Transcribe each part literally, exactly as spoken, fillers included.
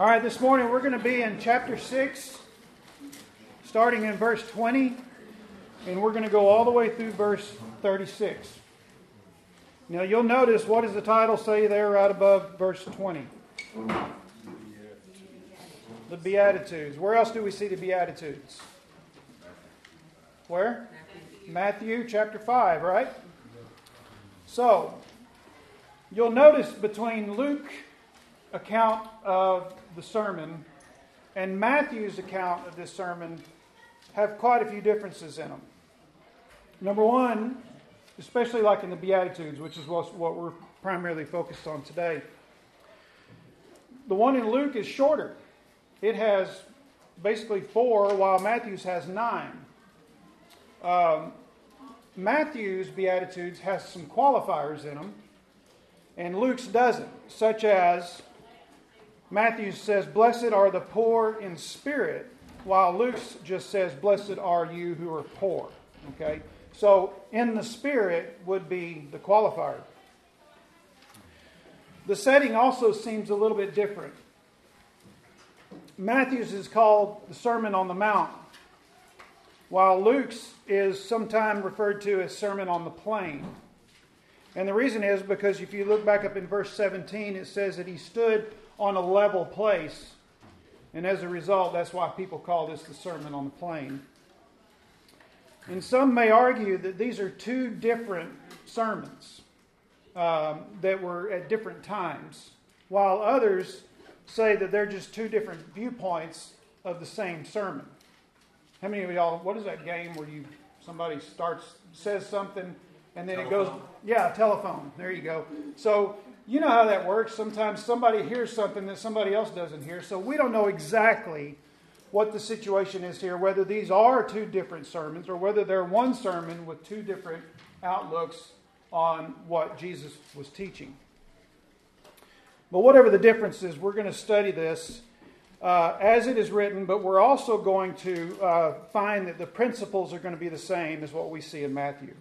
All right, this morning we're going to be in chapter six, starting in verse twenty, and we're going to go all the way through verse thirty-six. Now you'll notice, what does the title say there right above verse twenty? The Beatitudes. Where else do we see the Beatitudes? Where? Matthew chapter five, right? So, you'll notice between Luke's account of the sermon and Matthew's account of this sermon have quite a few differences in them. Number one, especially like in the Beatitudes, which is what we're primarily focused on today. The one in Luke is shorter. It has basically four, while Matthew's has nine. Um, Matthew's Beatitudes has some qualifiers in them, and Luke's doesn't, such as Matthew says, "Blessed are the poor in spirit," while Luke's just says, "Blessed are you who are poor." Okay? So, "in the spirit" would be the qualifier. The setting also seems a little bit different. Matthew's is called the Sermon on the Mount, while Luke's is sometimes referred to as Sermon on the Plain. And the reason is because if you look back up in verse seventeen, it says that he stood on a level place. And as a result, that's why people call this the Sermon on the Plain. And some may argue that these are two different sermons um, that were at different times, while others say that they're just two different viewpoints of the same sermon. How many of y'all, what is that game where you somebody starts, says something, and then telephone. It goes, yeah, telephone, there you go. So, you know how that works. Sometimes somebody hears something that somebody else doesn't hear, so we don't know exactly what the situation is here, whether these are two different sermons, or whether they're one sermon with two different outlooks on what Jesus was teaching. But whatever the difference is, we're going to study this Uh, as it is written, but we're also going to uh, find that the principles are going to be the same as what we see in Matthew.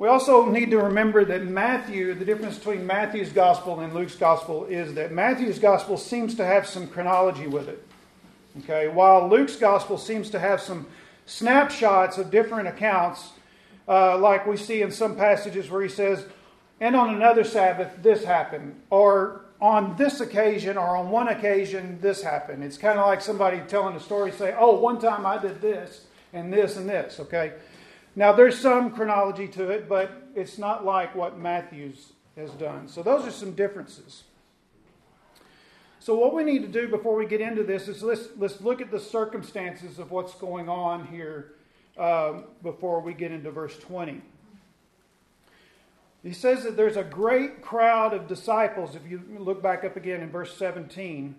We also need to remember that Matthew, the difference between Matthew's gospel and Luke's gospel is that Matthew's gospel seems to have some chronology with it. Okay, while Luke's gospel seems to have some snapshots of different accounts, uh, like we see in some passages where he says, "And on another Sabbath, this happened," or "on this occasion," or "on one occasion, this happened." It's kind of like somebody telling a story, say, "Oh, one time I did this, and this, and this," okay? Now, there's some chronology to it, but it's not like what Matthew's has done. So those are some differences. So what we need to do before we get into this is let's, let's look at the circumstances of what's going on here um, before we get into verse twenty. He says that there's a great crowd of disciples. If you look back up again in verse seventeen,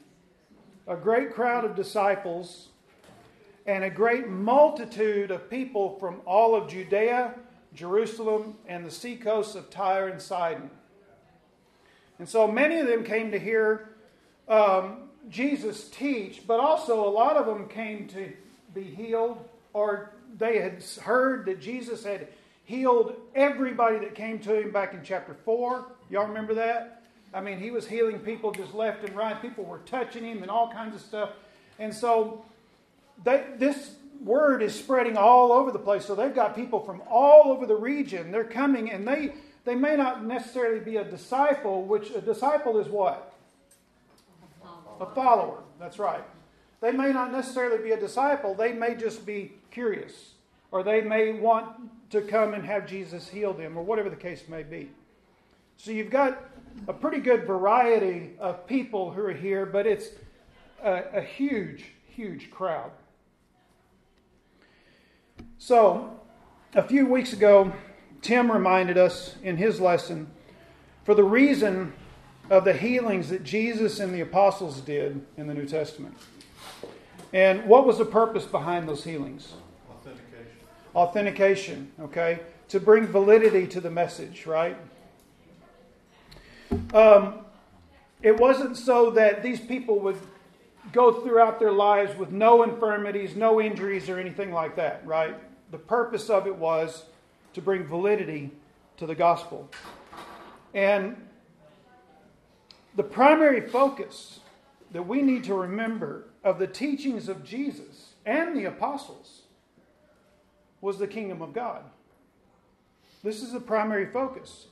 a great crowd of disciples and a great multitude of people from all of Judea, Jerusalem, and the seacoasts of Tyre and Sidon. And so many of them came to hear um, Jesus teach, but also a lot of them came to be healed, or they had heard that Jesus had healed everybody that came to him back in chapter four. Y'all remember that? I mean, he was healing people just left and right. People were touching him and all kinds of stuff. And so they, this word is spreading all over the place. So they've got people from all over the region. They're coming, and they, they may not necessarily be a disciple, which a disciple is what? A follower. A follower. That's right. They may not necessarily be a disciple. They may just be curious, or they may want to come and have Jesus heal them, or whatever the case may be. So you've got a pretty good variety of people who are here, but it's a, a huge, huge crowd. So a few weeks ago, Tim reminded us in his lesson, for the reason of the healings that Jesus and the apostles did in the New Testament. And what was the purpose behind those healings? Authentication, okay? To bring validity to the message, right? Um, it wasn't so that these people would go throughout their lives with no infirmities, no injuries, or anything like that, right? The purpose of it was to bring validity to the gospel. And The primary focus that we need to remember of the teachings of Jesus and the apostles was the kingdom of God. This is the primary focus.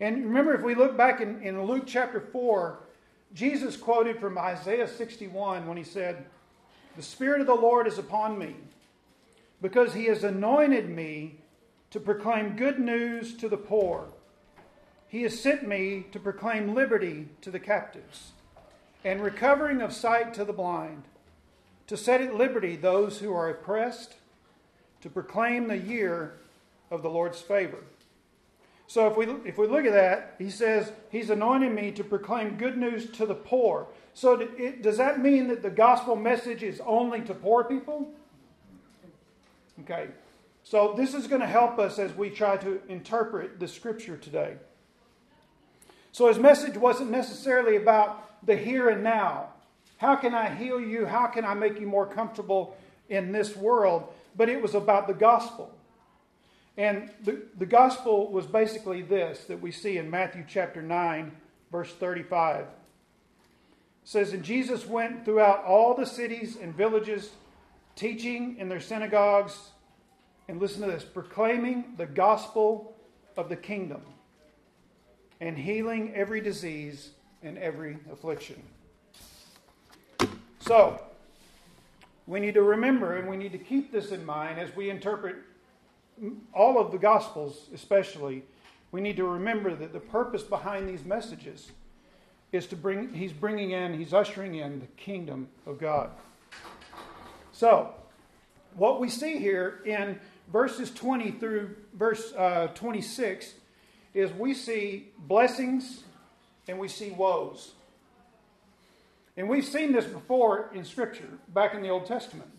And remember, if we look back in, in Luke chapter four, Jesus quoted from Isaiah sixty-one when he said, "The Spirit of the Lord is upon me, because he has anointed me to proclaim good news to the poor. He has sent me to proclaim liberty to the captives, and recovering of sight to the blind, to set at liberty those who are oppressed, to proclaim the year of the Lord's favor." So if we if we look at that, he says, he's anointed me to proclaim good news to the poor. So does that mean that the gospel message is only to poor people? Okay. So this is going to help us as we try to interpret the scripture today. So his message wasn't necessarily about the here and now. How can I heal you? How can I make you more comfortable in this world? But it was about the gospel. And the, the gospel was basically this that we see in Matthew chapter nine, verse thirty-five. It says, "And Jesus went throughout all the cities and villages, teaching in their synagogues," and listen to this, "proclaiming the gospel of the kingdom and healing every disease and every affliction." So, we need to remember and we need to keep this in mind as we interpret all of the Gospels especially. We need to remember that the purpose behind these messages is to bring, he's bringing in, he's ushering in the kingdom of God. So, what we see here in verses twenty through verse uh, twenty-six is we see blessings and we see woes. And we've seen this before in Scripture, back in the Old Testament.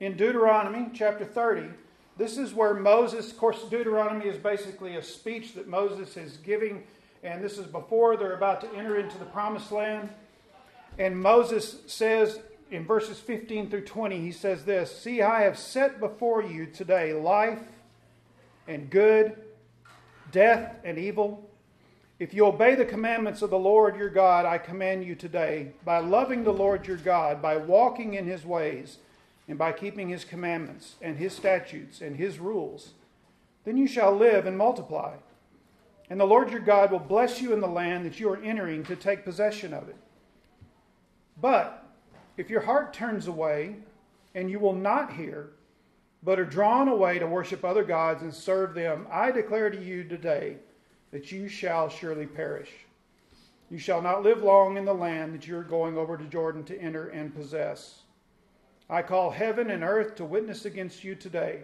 In Deuteronomy chapter thirty, this is where Moses, of course, Deuteronomy is basically a speech that Moses is giving, and this is before they're about to enter into the promised land. And Moses says in verses fifteen through twenty, he says this, "See, I have set before you today life and good, death and evil. If you obey the commandments of the Lord your God, I command you today, by loving the Lord your God, by walking in his ways, and by keeping his commandments and his statutes and his rules, then you shall live and multiply. And the Lord your God will bless you in the land that you are entering to take possession of it. But if your heart turns away and you will not hear, but are drawn away to worship other gods and serve them, I declare to you today that you shall surely perish. You shall not live long in the land that you are going over to Jordan to enter and possess. I call heaven and earth to witness against you today,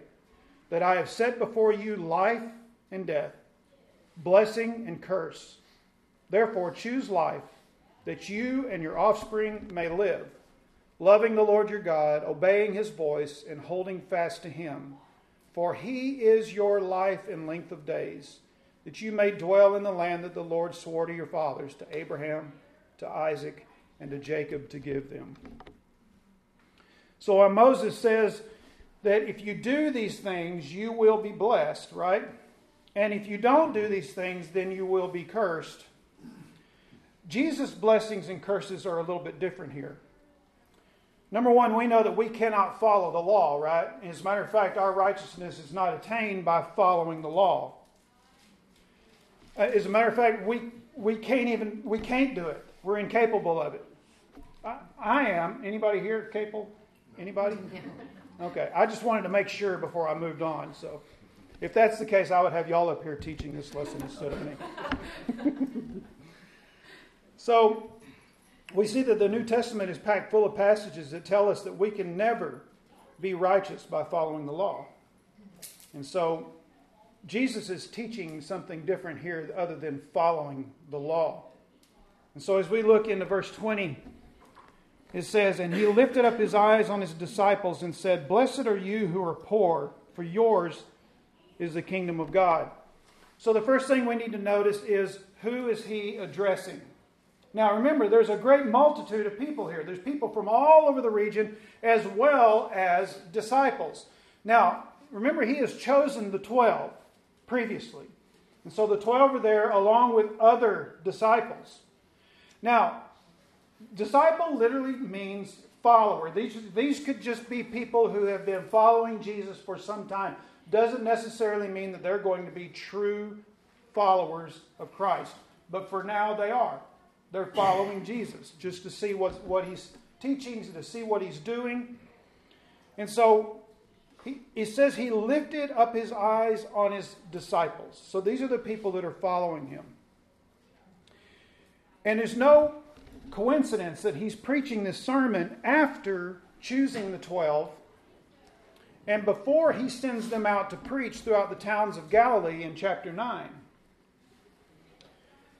that I have set before you life and death, blessing and curse. Therefore choose life, that you and your offspring may live, loving the Lord your God, obeying his voice, and holding fast to him. For he is your life and length of days, that you may dwell in the land that the Lord swore to your fathers, to Abraham, to Isaac, and to Jacob to give them." So Moses says that if you do these things, you will be blessed, right? And if you don't do these things, then you will be cursed. Jesus' blessings and curses are a little bit different here. Number one, we know that we cannot follow the law, right? As a matter of fact, our righteousness is not attained by following the law. As a matter of fact, we, we can't even, we can't do it. We're incapable of it. I, I am. Anybody here capable? Anybody? Okay. I just wanted to make sure before I moved on. So if that's the case, I would have y'all up here teaching this lesson instead of me. So we see that the New Testament is packed full of passages that tell us that we can never be righteous by following the law. And so Jesus is teaching something different here other than following the law. And so as we look into verse twenty, it says, "And he lifted up his eyes on his disciples and said, Blessed are you who are poor, for yours is the kingdom of God." So the first thing we need to notice is, who is he addressing? Now remember, there's a great multitude of people here. There's people from all over the region as well as disciples. Now remember, he has chosen the twelve previously. And so the twelve are there along with other disciples. Now, disciple literally means follower. These, these could just be people who have been following Jesus for some time. Doesn't necessarily mean that they're going to be true followers of Christ. But for now, they are. They're following Jesus just to see what, what he's teaching, to see what he's doing. And so he, he says he lifted up his eyes on his disciples. So these are the people that are following him. And there's no coincidence that he's preaching this sermon after choosing the twelve and before he sends them out to preach throughout the towns of Galilee in chapter nine.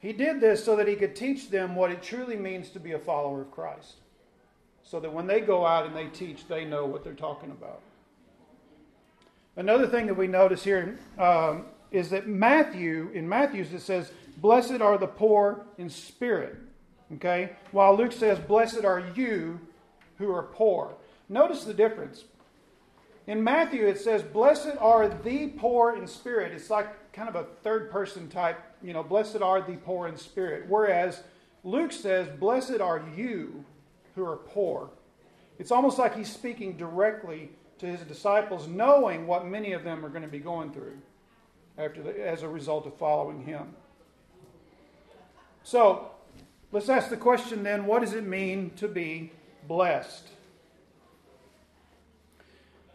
He did this so that he could teach them what it truly means to be a follower of Christ, so that when they go out and they teach, they know what they're talking about. Another thing that we notice here um, is that Matthew, in Matthew's it says, "Blessed are the poor in spirit." Okay? While Luke says, "Blessed are you who are poor." Notice the difference. In Matthew it says, "Blessed are the poor in spirit." It's like kind of a third person type, you know, "Blessed are the poor in spirit." Whereas Luke says, "Blessed are you who are poor." It's almost like he's speaking directly to his disciples, knowing what many of them are going to be going through after the, as a result of following him. So let's ask the question then, what does it mean to be blessed?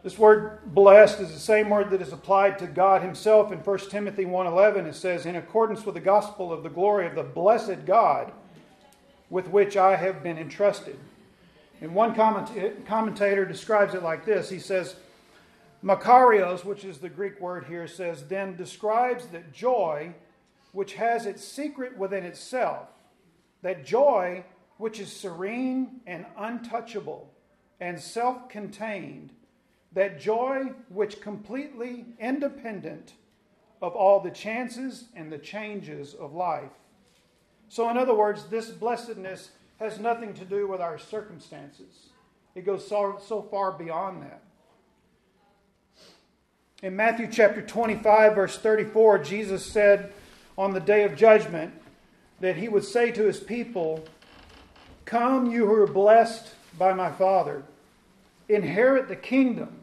This word blessed is the same word that is applied to God himself in First Timothy one eleven. It says, "In accordance with the gospel of the glory of the blessed God, with which I have been entrusted." And one comment- commentator describes it like this. He says, "Makarios," which is the Greek word here, says, "then describes that joy which has its secret within itself, that joy which is serene and untouchable and self-contained, that joy which completely independent of all the chances and the changes of life." So in other words, this blessedness has nothing to do with our circumstances. It goes so, so far beyond that. In Matthew chapter twenty-five, verse thirty-four, Jesus said on the day of judgment that he would say to his people, "Come, you who are blessed by my Father, inherit the kingdom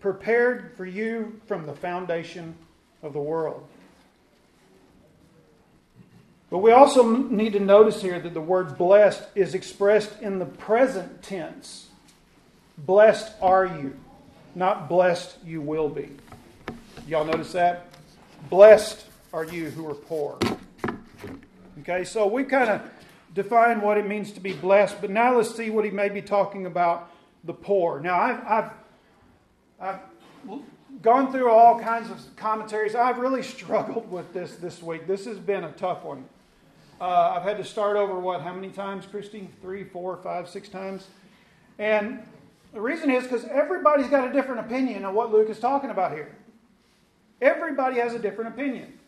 prepared for you from the foundation of the world." But we also need to notice here that the word blessed is expressed in the present tense. "Blessed are you," not "blessed you will be." Y'all notice that? "Blessed are you who are poor." Okay, so we kind of define what it means to be blessed, but now let's see what he may be talking about, the poor. Now, I've, I've, I've gone through all kinds of commentaries. I've really struggled with this this week. This has been a tough one. Uh, I've had to start over, what, how many times, Christy? Three, four, five, six times? And the reason is because everybody's got a different opinion on what Luke is talking about here. Everybody has a different opinion.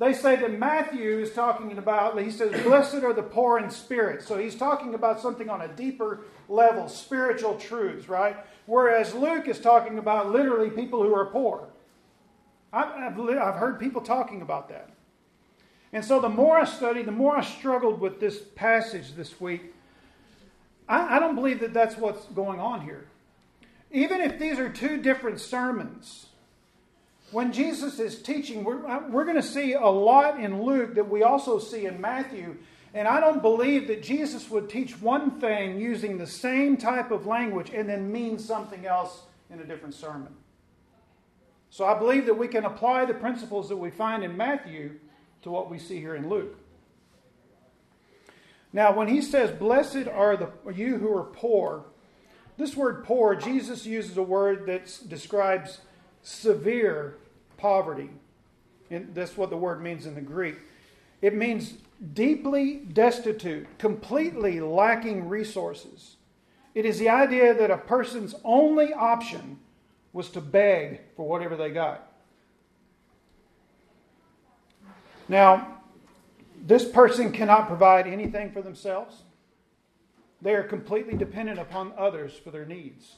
They say that Matthew is talking about, he says, "Blessed are the poor in spirit." So he's talking about something on a deeper level, spiritual truths, right? Whereas Luke is talking about literally people who are poor. I've, I've heard people talking about that. And so the more I studied, the more I struggled with this passage this week. I, I don't believe that that's what's going on here. Even if these are two different sermons, when Jesus is teaching, we're, we're going to see a lot in Luke that we also see in Matthew. And I don't believe that Jesus would teach one thing using the same type of language and then mean something else in a different sermon. So I believe that we can apply the principles that we find in Matthew to what we see here in Luke. Now, when he says, "Blessed are the you who are poor," this word poor, Jesus uses a word that describes severe poverty. And that's what the word means in the Greek. It means deeply destitute, completely lacking resources. It is the idea that a person's only option was to beg for whatever they got. Now, this person cannot provide anything for themselves. They are completely dependent upon others for their needs.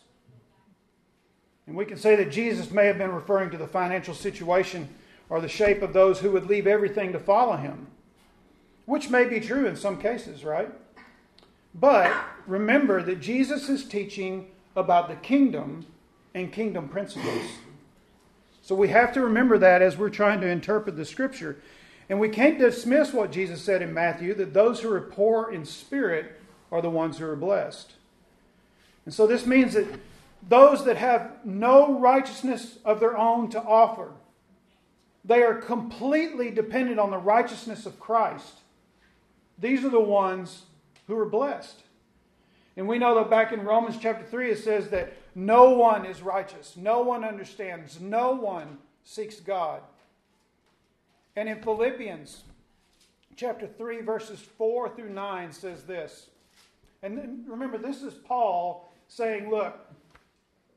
And we can say that Jesus may have been referring to the financial situation or the shape of those who would leave everything to follow him. which may be true in some cases, right? But remember that Jesus is teaching about the kingdom and kingdom principles. So we have to remember that as we're trying to interpret the scripture. And we can't dismiss what Jesus said in Matthew, that those who are poor in spirit are the ones who are blessed. And so this means that those that have no righteousness of their own to offer, they are completely dependent on the righteousness of Christ. These are the ones who are blessed. And we know that back in Romans chapter three, it says that no one is righteous. No one understands. No one seeks God. And in Philippians chapter three, verses four through nine says this. And then, remember, this is Paul saying, look,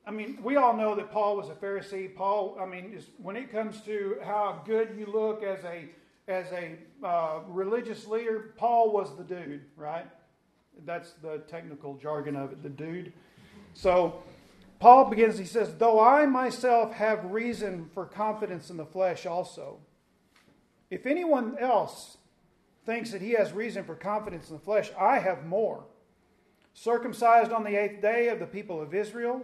I mean, we all know that Paul was a Pharisee. Paul, I mean, is, when it comes to how good you look as a as a uh, religious leader, Paul was the dude, right? That's the technical jargon of it, the dude. So Paul begins, he says, though I myself have reason for confidence in the flesh also. If anyone else thinks that he has reason for confidence in the flesh, I have more. Circumcised on the eighth day of the people of Israel,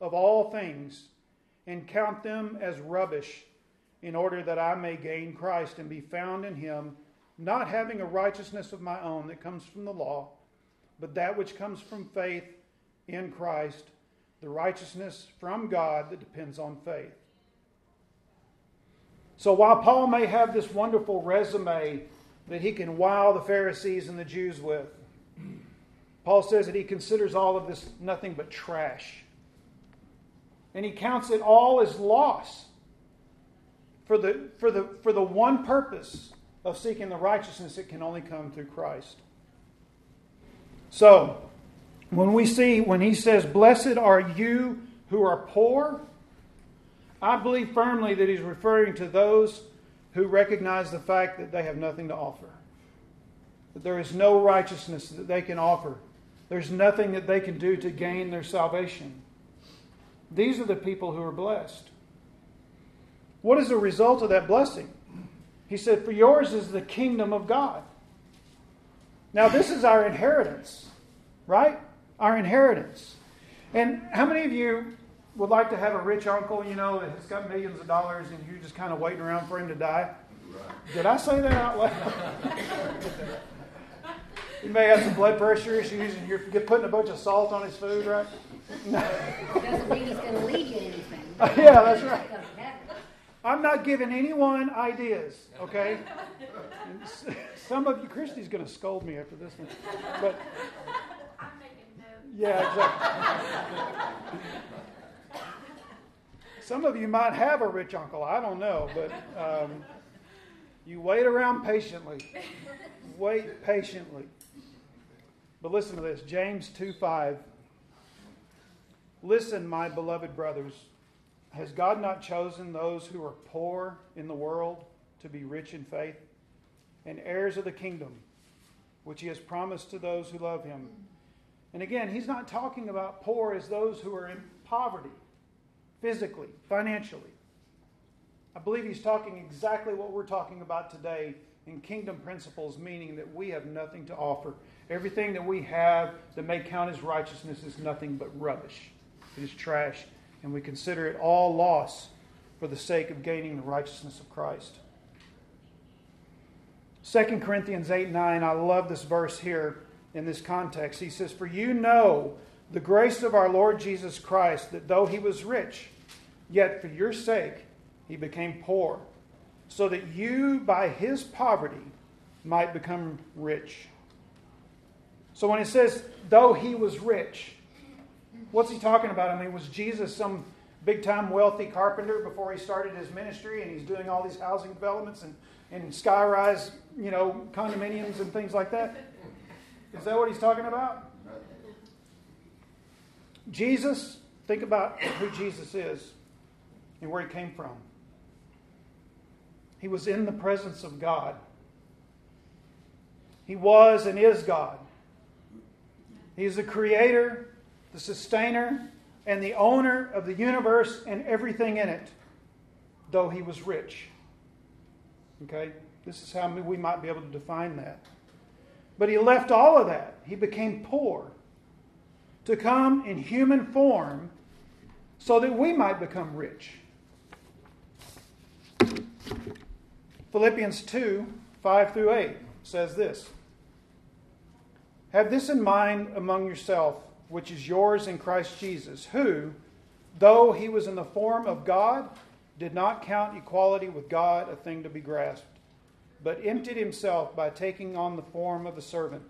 of all things and count them as rubbish in order that I may gain Christ and be found in him, not having a righteousness of my own that comes from the law, but that which comes from faith in Christ, the righteousness from God that depends on faith. So while Paul may have this wonderful resume that he can wow the Pharisees and the Jews with, Paul says that he considers all of this nothing but trash. And he counts it all as loss for the, for the, for the one purpose of seeking the righteousness that can only come through Christ. So when we see, when he says, blessed are you who are poor, I believe firmly that he's referring to those who recognize the fact that they have nothing to offer. That there is no righteousness that they can offer. There's nothing that they can do to gain their salvation. These are the people who are blessed. What is the result of that blessing? He said, for yours is the kingdom of God. Now this is our inheritance, right? Our inheritance. And how many of you would like to have a rich uncle, you know, that has got millions of dollars and you're just kind of waiting around for him to die? Right. Did I say that out loud? You may have some blood pressure issues and you're putting a bunch of salt on his food, right? Doesn't mean he's going to lead you to anything. Yeah, that's right. I'm not giving anyone ideas, okay? Some of you, Christy's going to scold me after this one. But I'm making notes. Yeah, exactly. Some of you might have a rich uncle. I don't know, but um, you wait around patiently. Wait patiently. But listen to this, James two five. Listen, my beloved brothers, has God not chosen those who are poor in the world to be rich in faith and heirs of the kingdom, which he has promised to those who love him? And again, he's not talking about poor as those who are in poverty. Physically, financially. I believe he's talking exactly what we're talking about today in kingdom principles, meaning that we have nothing to offer. Everything that we have that may count as righteousness is nothing but rubbish. It is trash, and we consider it all loss for the sake of gaining the righteousness of Christ. Second Corinthians eight nine, I love this verse here in this context. He says, for you know the grace of our Lord Jesus Christ, that though he was rich, yet for your sake he became poor, so that you by his poverty might become rich. So when it says, though he was rich, what's he talking about? I mean, was Jesus some big-time wealthy carpenter before he started his ministry and he's doing all these housing developments and and skyrise, you know, condominiums and things like that? Is that what he's talking about? Jesus, think about who Jesus is and where he came from. He was in the presence of God. He was and is God. He is the creator, the sustainer, and the owner of the universe and everything in it, though he was rich. Okay? This is how we might be able to define that. But he left all of that. He became poor to come in human form so that we might become rich. Philippians two, five through eight says this. Have this in mind among yourself, which is yours in Christ Jesus, who, though he was in the form of God, did not count equality with God a thing to be grasped, but emptied himself by taking on the form of a servant,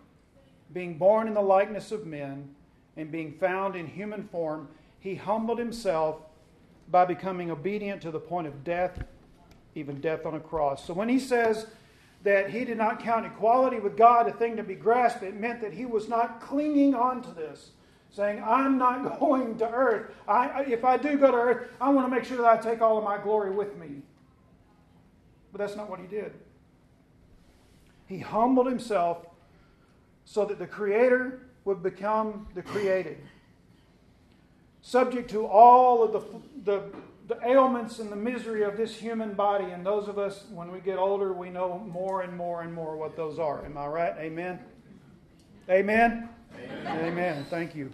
being born in the likeness of men, and being found in human form, he humbled himself by becoming obedient to the point of death, even death on a cross. So when he says that he did not count equality with God a thing to be grasped, it meant that he was not clinging on to this, saying, I'm not going to earth. I, if I do go to earth, I want to make sure that I take all of my glory with me. But that's not what he did. He humbled himself so that the Creator would become the created, subject to all of the, the, the ailments and the misery of this human body. And those of us, when we get older, we know more and more and more what those are. Am I right? Amen? Amen? Amen. Amen. Thank you.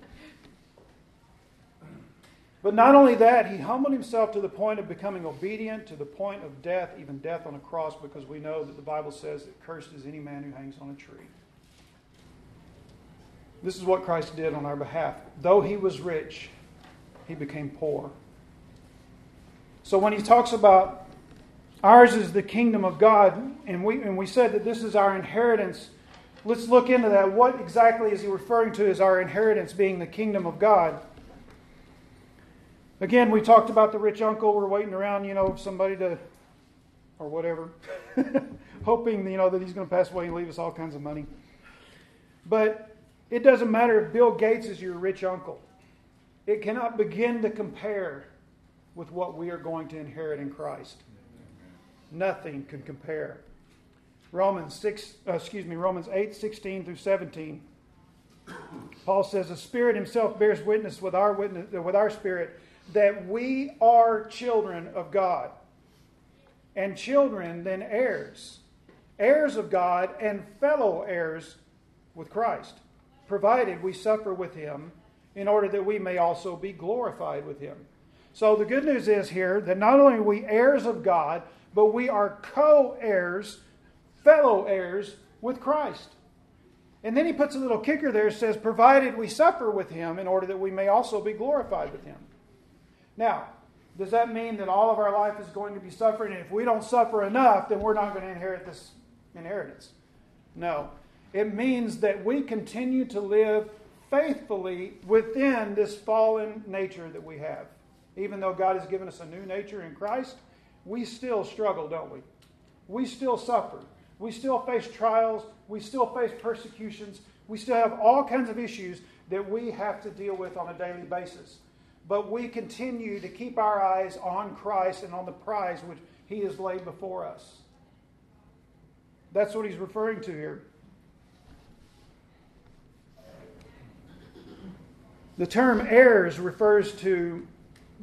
But not only that, he humbled himself to the point of becoming obedient, to the point of death, even death on a cross, because we know that the Bible says that cursed is any man who hangs on a tree. This is what Christ did on our behalf. Though he was rich, he became poor. So when he talks about ours is the kingdom of God, and we and we said that this is our inheritance, let's look into that. What exactly is he referring to as our inheritance being the kingdom of God? Again, we talked about the rich uncle. We're waiting around, you know, somebody to, or whatever, hoping, you know, that he's going to pass away and leave us all kinds of money. But it doesn't matter if Bill Gates is your rich uncle. It cannot begin to compare with what we are going to inherit in Christ. Nothing can compare. Romans six, uh, excuse me, Romans eight, sixteen through seventeen. Paul says, "The Spirit Himself bears witness with our witness uh, with our spirit that we are children of God, and children then heirs, heirs of God, and fellow heirs with Christ, provided we suffer with Him, in order that we may also be glorified with Him." So the good news is here that not only are we heirs of God, but we are co-heirs, fellow heirs with Christ. And then he puts a little kicker there, says, provided we suffer with him in order that we may also be glorified with him. Now, does that mean that all of our life is going to be suffering? And if we don't suffer enough, then we're not going to inherit this inheritance. No. It means that we continue to live faithfully within this fallen nature that we have. Even though God has given us a new nature in Christ, we still struggle, don't we? We still suffer. We still face trials. We still face persecutions. We still have all kinds of issues that we have to deal with on a daily basis. But we continue to keep our eyes on Christ and on the prize which He has laid before us. That's what He's referring to here. The term heirs refers to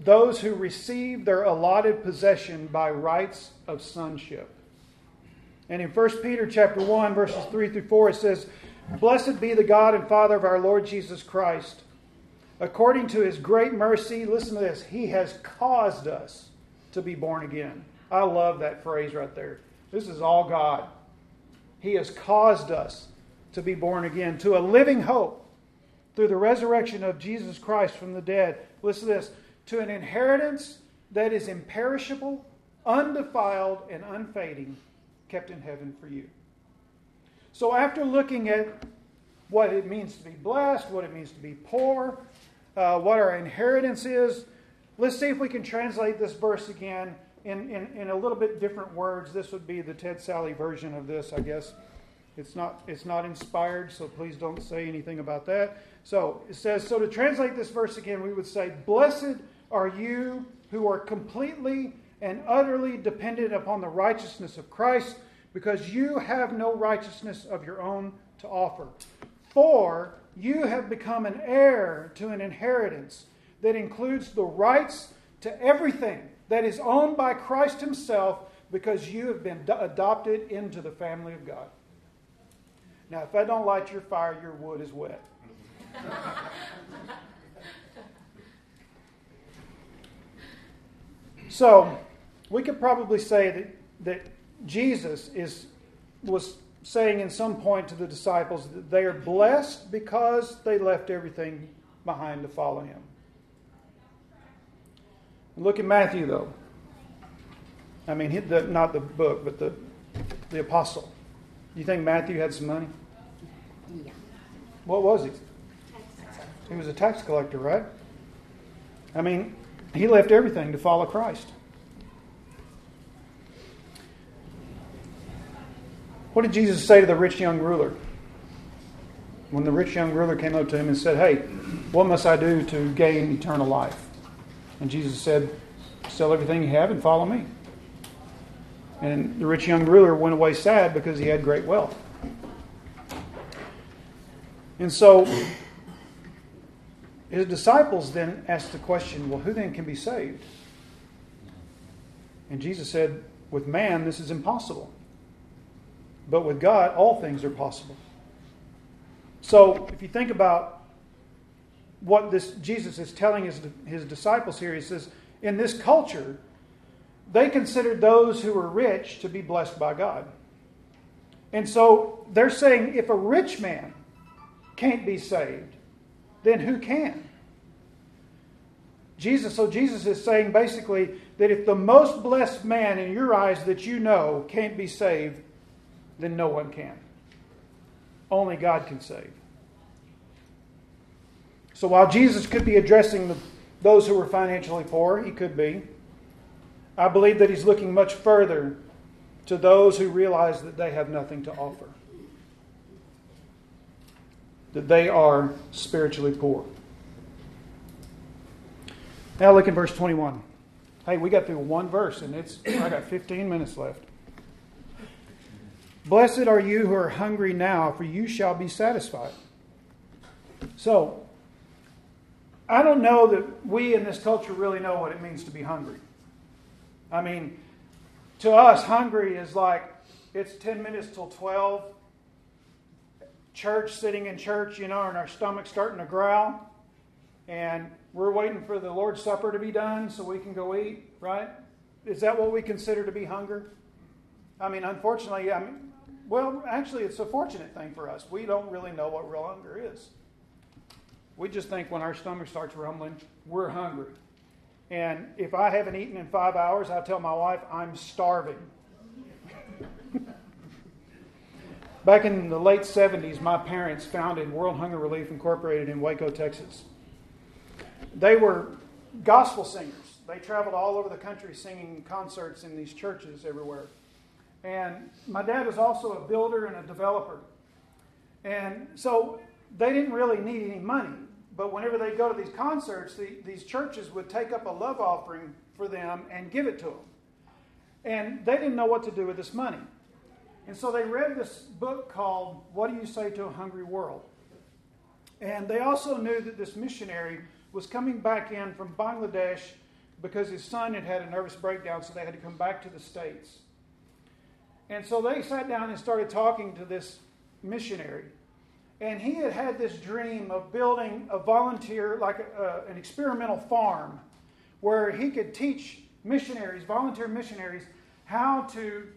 those who receive their allotted possession by rights of sonship. And in First Peter chapter one, verses three through four, it says, "Blessed be the God and Father of our Lord Jesus Christ. According to His great mercy," listen to this, "He has caused us to be born again." I love that phrase right there. This is all God. He has caused us to be born again, to a living hope through the resurrection of Jesus Christ from the dead. Listen to this, to an inheritance that is imperishable, undefiled, and unfading, kept in heaven for you. So after looking at what it means to be blessed, what it means to be poor, uh, what our inheritance is, let's see if we can translate this verse again in, in, in a little bit different words. This would be the Ted Sally version of this, I guess. It's not, it's not inspired, so please don't say anything about that. So it says, so to translate this verse again, we would say, blessed are you who are completely and utterly dependent upon the righteousness of Christ, because you have no righteousness of your own to offer. For you have become an heir to an inheritance that includes the rights to everything that is owned by Christ himself, because you have been adopted into the family of God. Now, if I don't light your fire, your wood is wet. So, we could probably say that, that Jesus is was saying in some point to the disciples that they are blessed because they left everything behind to follow him. Look at Matthew, though. I mean, the, not the book, but the, the apostle. You think Matthew had some money? Yeah. What was he? He was a tax collector, right? I mean, he left everything to follow Christ. What did Jesus say to the rich young ruler? When the rich young ruler came up to him and said, hey, what must I do to gain eternal life? And Jesus said, sell everything you have and follow me. And the rich young ruler went away sad because he had great wealth. And so his disciples then asked the question, well, who then can be saved? And Jesus said, with man, this is impossible. But with God, all things are possible. So if you think about what this Jesus is telling his, his disciples here, he says, in this culture, they considered those who were rich to be blessed by God. And so they're saying, if a rich man can't be saved, then who can? Jesus, so Jesus is saying basically that if the most blessed man in your eyes that you know can't be saved, then no one can. Only God can save. So while Jesus could be addressing the, those who were financially poor, he could be. I believe that he's looking much further to those who realize that they have nothing to offer. That they are spiritually poor. Now look in verse twenty-one. Hey, we got through one verse and it's I got fifteen minutes left. Blessed are you who are hungry now, for you shall be satisfied. So, I don't know that we in this culture really know what it means to be hungry. I mean, to us, hungry is like, it's ten minutes till twelve. Church, sitting in church, you know, and our stomach's starting to growl. And we're waiting for the Lord's Supper to be done so we can go eat, right? Is that what we consider to be hunger? I mean, unfortunately, I mean, well, actually, it's a fortunate thing for us. We don't really know what real hunger is. We just think when our stomach starts rumbling, we're hungry. And if I haven't eaten in five hours, I tell my wife, I'm starving. Back in the late seventies, my parents founded World Hunger Relief Incorporated in Waco, Texas. They were gospel singers. They traveled all over the country singing concerts in these churches everywhere. And my dad was also a builder and a developer. And so they didn't really need any money. But whenever they go to these concerts, the, these churches would take up a love offering for them and give it to them. And they didn't know what to do with this money. And so they read this book called, What Do You Say to a Hungry World? And they also knew that this missionary was coming back in from Bangladesh because his son had had a nervous breakdown, so they had to come back to the States. And so they sat down and started talking to this missionary. And he had had this dream of building a volunteer, like a, a, an experimental farm, where he could teach missionaries, volunteer missionaries, how to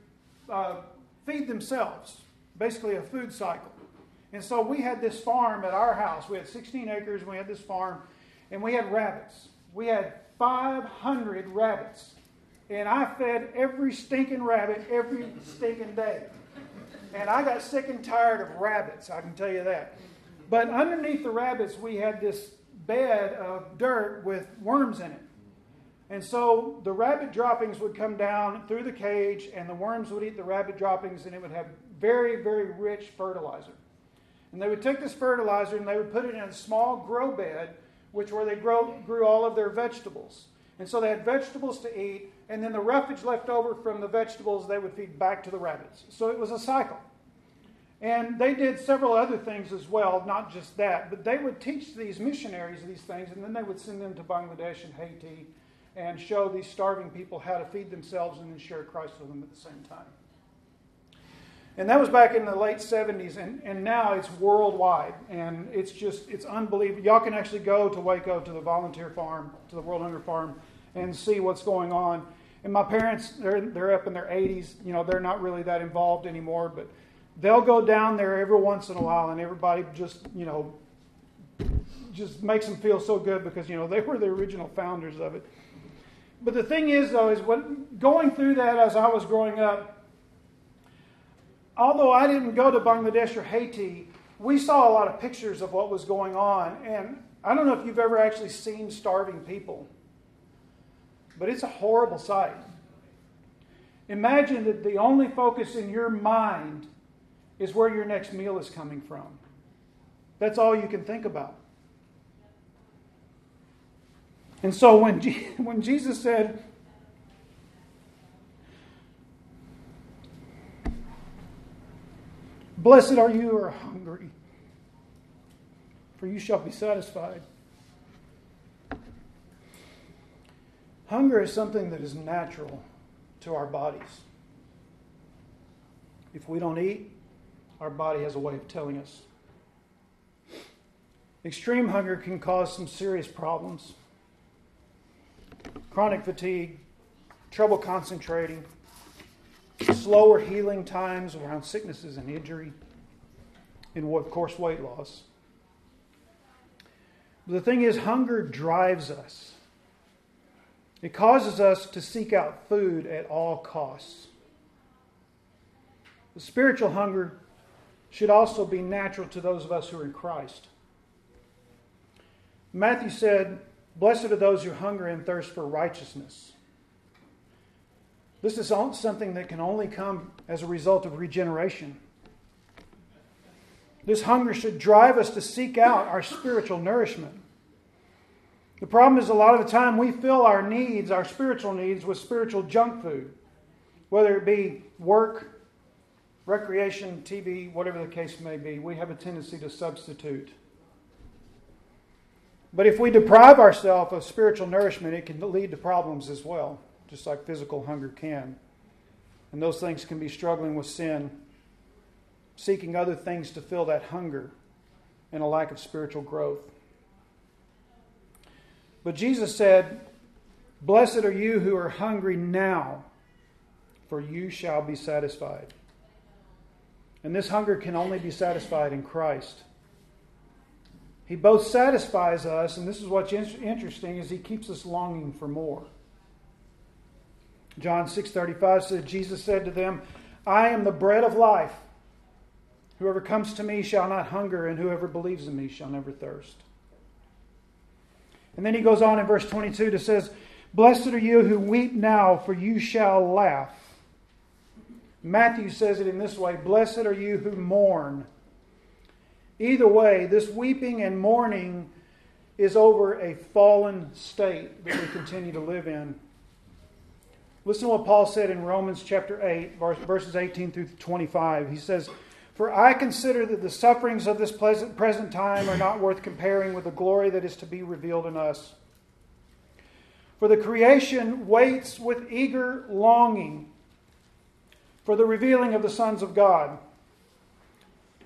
uh, feed themselves, basically a food cycle. And so we had this farm at our house. We had sixteen acres, and we had this farm, and we had rabbits. We had five hundred rabbits, and I fed every stinking rabbit every stinking day. And I got sick and tired of rabbits, I can tell you that. But underneath the rabbits, we had this bed of dirt with worms in it. And so the rabbit droppings would come down through the cage, and the worms would eat the rabbit droppings, and it would have very, very rich fertilizer. And they would take this fertilizer and they would put it in a small grow bed, which where they grow, grew all of their vegetables. And so they had vegetables to eat, and then the roughage left over from the vegetables they would feed back to the rabbits. So it was a cycle. And they did several other things as well, not just that, but they would teach these missionaries these things, and then they would send them to Bangladesh and Haiti and show these starving people how to feed themselves and then share Christ with them at the same time. And that was back in the late seventies, and, and now it's worldwide, and it's just, it's unbelievable. Y'all can actually go to Waco, to the volunteer farm, to the World Hunger Farm, and see what's going on. And my parents, they're, they're up in their eighties, you know, they're not really that involved anymore, but they'll go down there every once in a while, and everybody just, you know, just makes them feel so good because, you know, they were the original founders of it. But the thing is, though, is what going through that as I was growing up, although I didn't go to Bangladesh or Haiti, we saw a lot of pictures of what was going on. And I don't know if you've ever actually seen starving people, but it's a horrible sight. Imagine that the only focus in your mind is where your next meal is coming from. That's all you can think about. And so when, Je- when Jesus said, "Blessed are you who are hungry, for you shall be satisfied." Hunger is something that is natural to our bodies. If we don't eat, our body has a way of telling us. Extreme hunger can cause some serious problems. Chronic fatigue, trouble concentrating, slower healing times around sicknesses and injury, and of course weight loss. But the thing is, hunger drives us. It causes us to seek out food at all costs. The spiritual hunger should also be natural to those of us who are in Christ. Matthew said, "Blessed are those who hunger and thirst for righteousness." This is something that can only come as a result of regeneration. This hunger should drive us to seek out our spiritual nourishment. The problem is, a lot of the time we fill our needs, our spiritual needs, with spiritual junk food, whether it be work, recreation, T V, whatever the case may be. We have a tendency to substitute. But if we deprive ourselves of spiritual nourishment, it can lead to problems as well, just like physical hunger can. And those things can be struggling with sin, seeking other things to fill that hunger, and a lack of spiritual growth. But Jesus said, "Blessed are you who are hungry now, for you shall be satisfied." And this hunger can only be satisfied in Christ. He both satisfies us, and this is what's interesting, is he keeps us longing for more. John six thirty-five said, Jesus said to them, "I am the bread of life. Whoever comes to me shall not hunger, and whoever believes in me shall never thirst." And then he goes on in verse twenty-two to says, "Blessed are you who weep now, for you shall laugh." Matthew says it in this way, "Blessed are you who mourn." Either way, this weeping and mourning is over a fallen state that we continue to live in. Listen to what Paul said in Romans chapter eight, verses eighteen through twenty-five. He says, "For I consider that the sufferings of this pleasant present time are not worth comparing with the glory that is to be revealed in us. For the creation waits with eager longing for the revealing of the sons of God.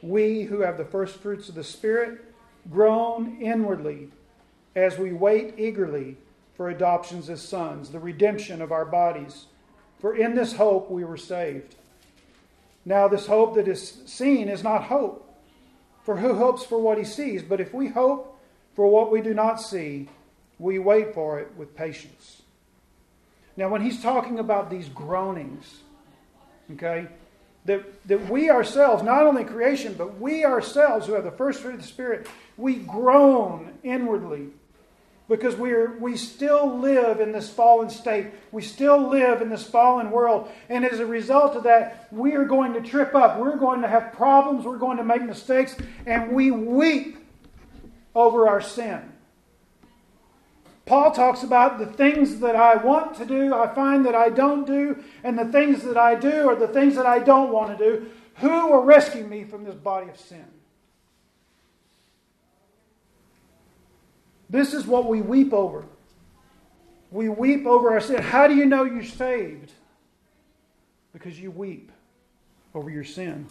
we who have the first fruits of the Spirit, groan inwardly as we wait eagerly for adoptions as sons, the redemption of our bodies. For in this hope we were saved. Now this hope that is seen is not hope. For who hopes for what he sees? But if we hope for what we do not see, we wait for it with patience. Now when he's talking about these groanings, okay, that, that we ourselves, not only creation, but we ourselves who have the first fruit of the Spirit, we groan inwardly because we are, we still live in this fallen state. We still live in this fallen world. And as a result of that, we are going to trip up. We're going to have problems. We're going to make mistakes. And we weep over our sin. Paul talks about the things that I want to do, I find that I don't do, and the things that I do are the things that I don't want to do. Who will rescue me from this body of sin? This is what we weep over. We weep over our sin. How do you know you're saved? Because you weep over your sin.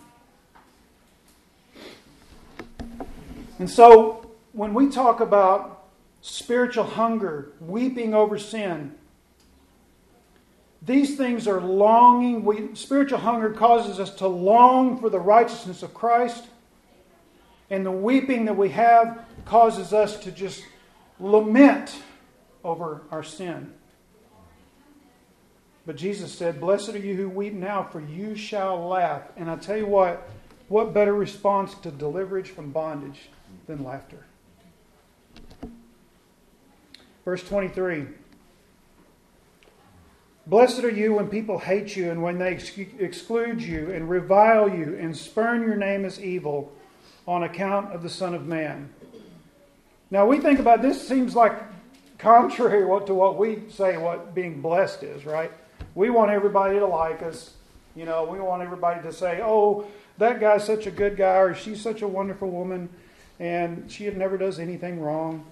And so, when we talk about spiritual hunger, weeping over sin, these things are longing. We, spiritual hunger causes us to long for the righteousness of Christ. And the weeping that we have causes us to just lament over our sin. But Jesus said, "Blessed are you who weep now, for you shall laugh." And I tell you what, what better response to deliverance from bondage than laughter? Verse twenty-three. Blessed are you when people hate you and when they exclude you and revile you and spurn your name as evil on account of the Son of Man. Now we think about this, seems like contrary to what we say what being blessed is, right? We want everybody to like us. You know, we want everybody to say, oh, that guy's such a good guy, or she's such a wonderful woman, and she never does anything wrong.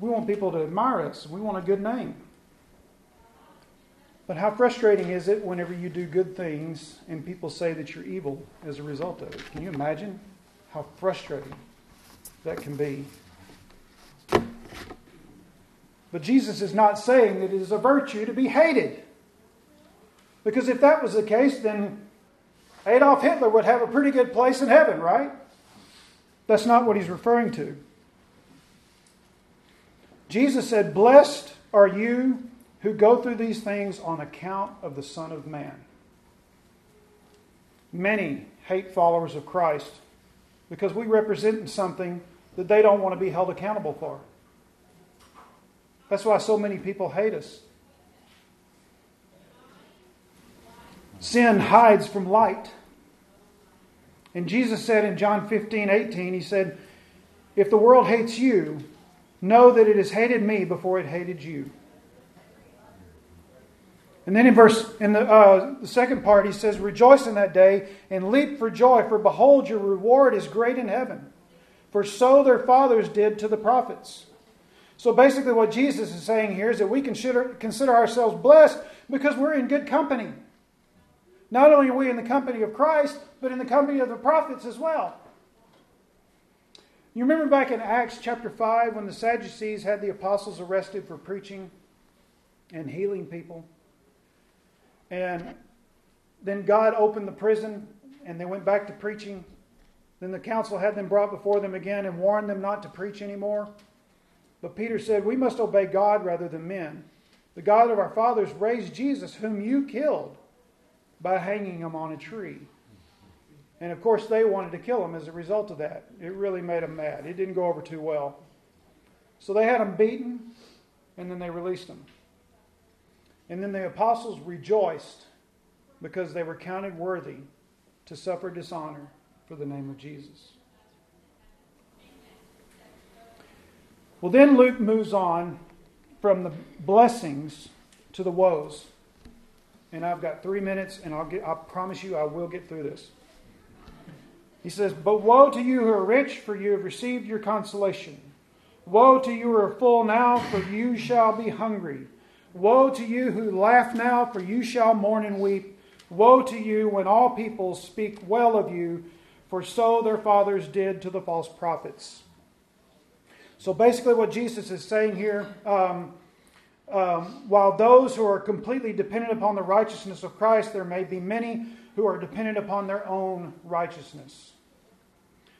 We want people to admire us. We want a good name. But how frustrating is it whenever you do good things and people say that you're evil as a result of it? Can you imagine how frustrating that can be? But Jesus is not saying that it is a virtue to be hated. Because if that was the case, then Adolf Hitler would have a pretty good place in heaven, right? That's not what he's referring to. Jesus said, "Blessed are you who go through these things on account of the Son of Man." Many hate followers of Christ because we represent something that they don't want to be held accountable for. That's why so many people hate us. Sin hides from light. And Jesus said in John fifteen eighteen, he said, "If the world hates you, know that it has hated me before it hated you." And then in verse in the, uh, the second part, he says, "Rejoice in that day and leap for joy, for behold, your reward is great in heaven. For so their fathers did to the prophets." So basically what Jesus is saying here is that we consider, consider ourselves blessed because we're in good company. Not only are we in the company of Christ, but in the company of the prophets as well. You remember back in Acts chapter five when the Sadducees had the apostles arrested for preaching and healing people? And then God opened the prison and they went back to preaching. Then the council had them brought before them again and warned them not to preach anymore. But Peter said, "We must obey God rather than men. The God of our fathers raised Jesus, whom you killed by hanging him on a tree." And of course, they wanted to kill him as a result of that. It really made them mad. It didn't go over too well. So they had him beaten, and then they released him. And then the apostles rejoiced because they were counted worthy to suffer dishonor for the name of Jesus. Well, then Luke moves on from the blessings to the woes. And I've got three minutes, and I'll get, I promise you I will get through this. He says, "But woe to you who are rich, for you have received your consolation. Woe to you who are full now, for you shall be hungry. Woe to you who laugh now, for you shall mourn and weep. Woe to you when all people speak well of you, for so their fathers did to the false prophets." So basically what Jesus is saying here, um, Um, while those who are completely dependent upon the righteousness of Christ, there may be many who are dependent upon their own righteousness.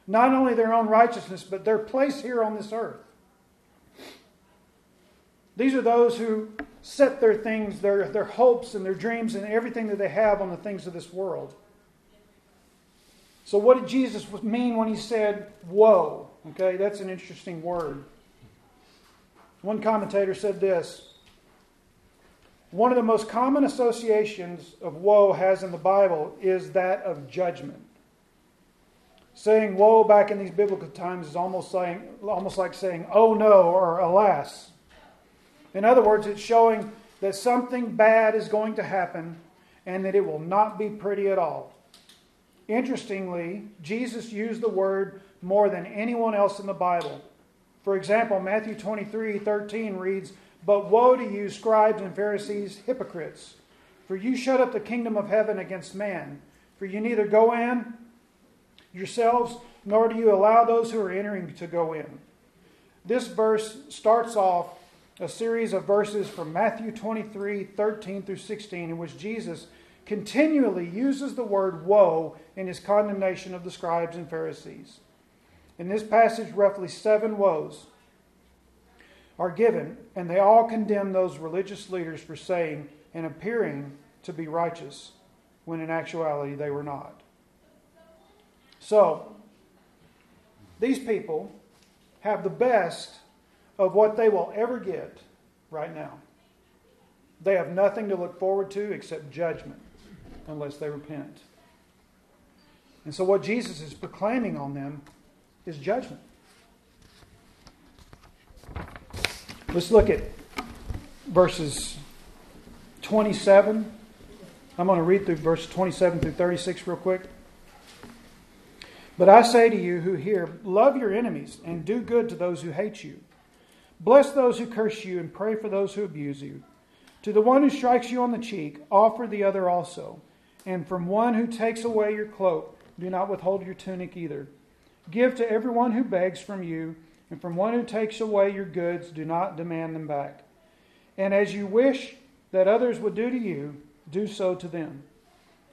Not only their own righteousness, but their place here on this earth. These are those who set their things, their, their hopes and their dreams and everything that they have on the things of this world. So what did Jesus mean when he said, woe? Okay, that's an interesting word. One commentator said this: one of the most common associations of woe has in the Bible is that of judgment. Saying woe back in these biblical times is almost saying, almost like saying, oh no, or alas. In other words, it's showing that something bad is going to happen and that it will not be pretty at all. Interestingly, Jesus used the word more than anyone else in the Bible. For example, Matthew twenty-three thirteen reads, "But woe to you, scribes and Pharisees, hypocrites! For you shut up the kingdom of heaven against man. For you neither go in yourselves, nor do you allow those who are entering to go in." This verse starts off a series of verses from Matthew twenty-three thirteen through sixteen, in which Jesus continually uses the word woe in his condemnation of the scribes and Pharisees. In this passage, roughly seven woes are given, and they all condemn those religious leaders for saying and appearing to be righteous, when in actuality they were not. So, these people have the best of what they will ever get right now. They have nothing to look forward to except judgment, unless they repent. And so what Jesus is proclaiming on them is judgment. Let's look at verses twenty-seven. I'm going to read through verses twenty-seven through thirty-six real quick. "But I say to you who hear, love your enemies and do good to those who hate you. Bless those who curse you and pray for those who abuse you. To the one who strikes you on the cheek, offer the other also. And from one who takes away your cloak, do not withhold your tunic either. Give to everyone who begs from you, and from one who takes away your goods, do not demand them back. And as you wish that others would do to you, do so to them.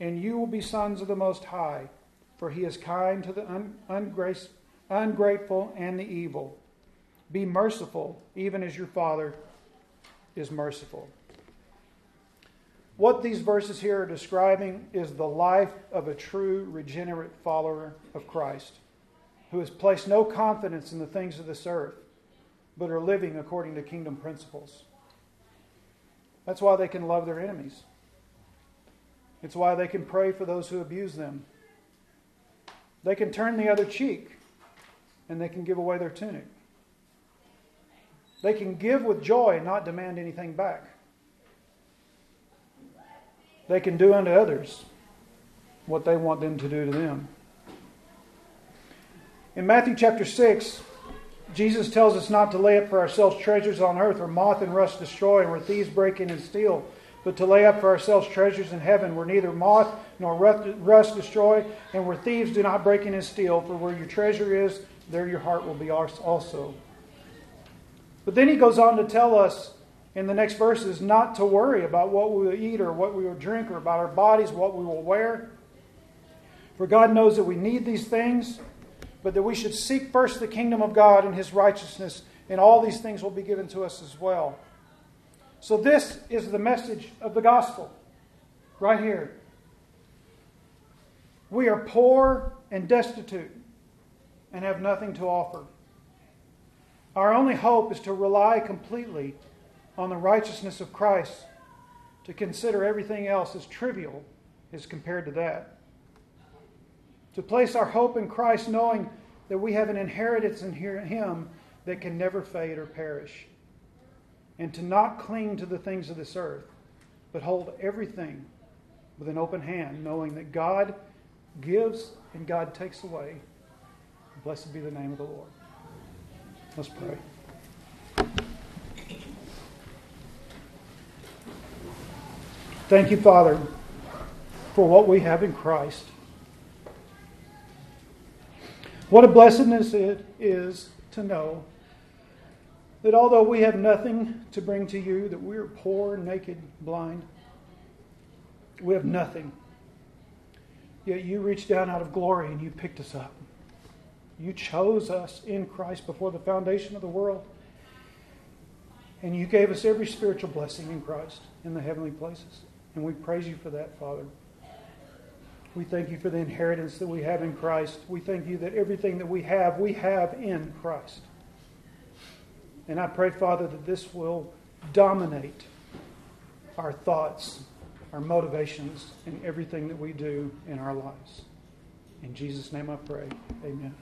And you will be sons of the Most High, for he is kind to the un- ungrace- ungrateful and the evil. Be merciful, even as your Father is merciful." What these verses here are describing is the life of a true regenerate follower of Christ, who has placed no confidence in the things of this earth, but are living according to kingdom principles. That's why they can love their enemies. It's why they can pray for those who abuse them. They can turn the other cheek, and they can give away their tunic. They can give with joy and not demand anything back. They can do unto others what they want them to do to them. In Matthew chapter six, Jesus tells us not to lay up for ourselves treasures on earth where moth and rust destroy and where thieves break in and steal, but to lay up for ourselves treasures in heaven where neither moth nor rust destroy and where thieves do not break in and steal, for where your treasure is, there your heart will be also. But then he goes on to tell us in the next verse is not to worry about what we will eat or what we will drink or about our bodies, what we will wear. For God knows that we need these things, but that we should seek first the kingdom of God and his righteousness, and all these things will be given to us as well. So this is the message of the gospel, right here. We are poor and destitute and have nothing to offer. Our only hope is to rely completely on the righteousness of Christ, to consider everything else as trivial as compared to that. To place our hope in Christ, knowing that we have an inheritance in him that can never fade or perish. And to not cling to the things of this earth, but hold everything with an open hand, knowing that God gives and God takes away. Blessed be the name of the Lord. Let's pray. Thank you, Father, for what we have in Christ. What a blessedness it is to know that although we have nothing to bring to you, that we are poor, naked, blind, we have nothing. Yet you reached down out of glory and you picked us up. You chose us in Christ before the foundation of the world. And you gave us every spiritual blessing in Christ in the heavenly places. And we praise you for that, Father. We thank you for the inheritance that we have in Christ. We thank you that everything that we have, we have in Christ. And I pray, Father, that this will dominate our thoughts, our motivations, and everything that we do in our lives. In Jesus' name I pray. Amen.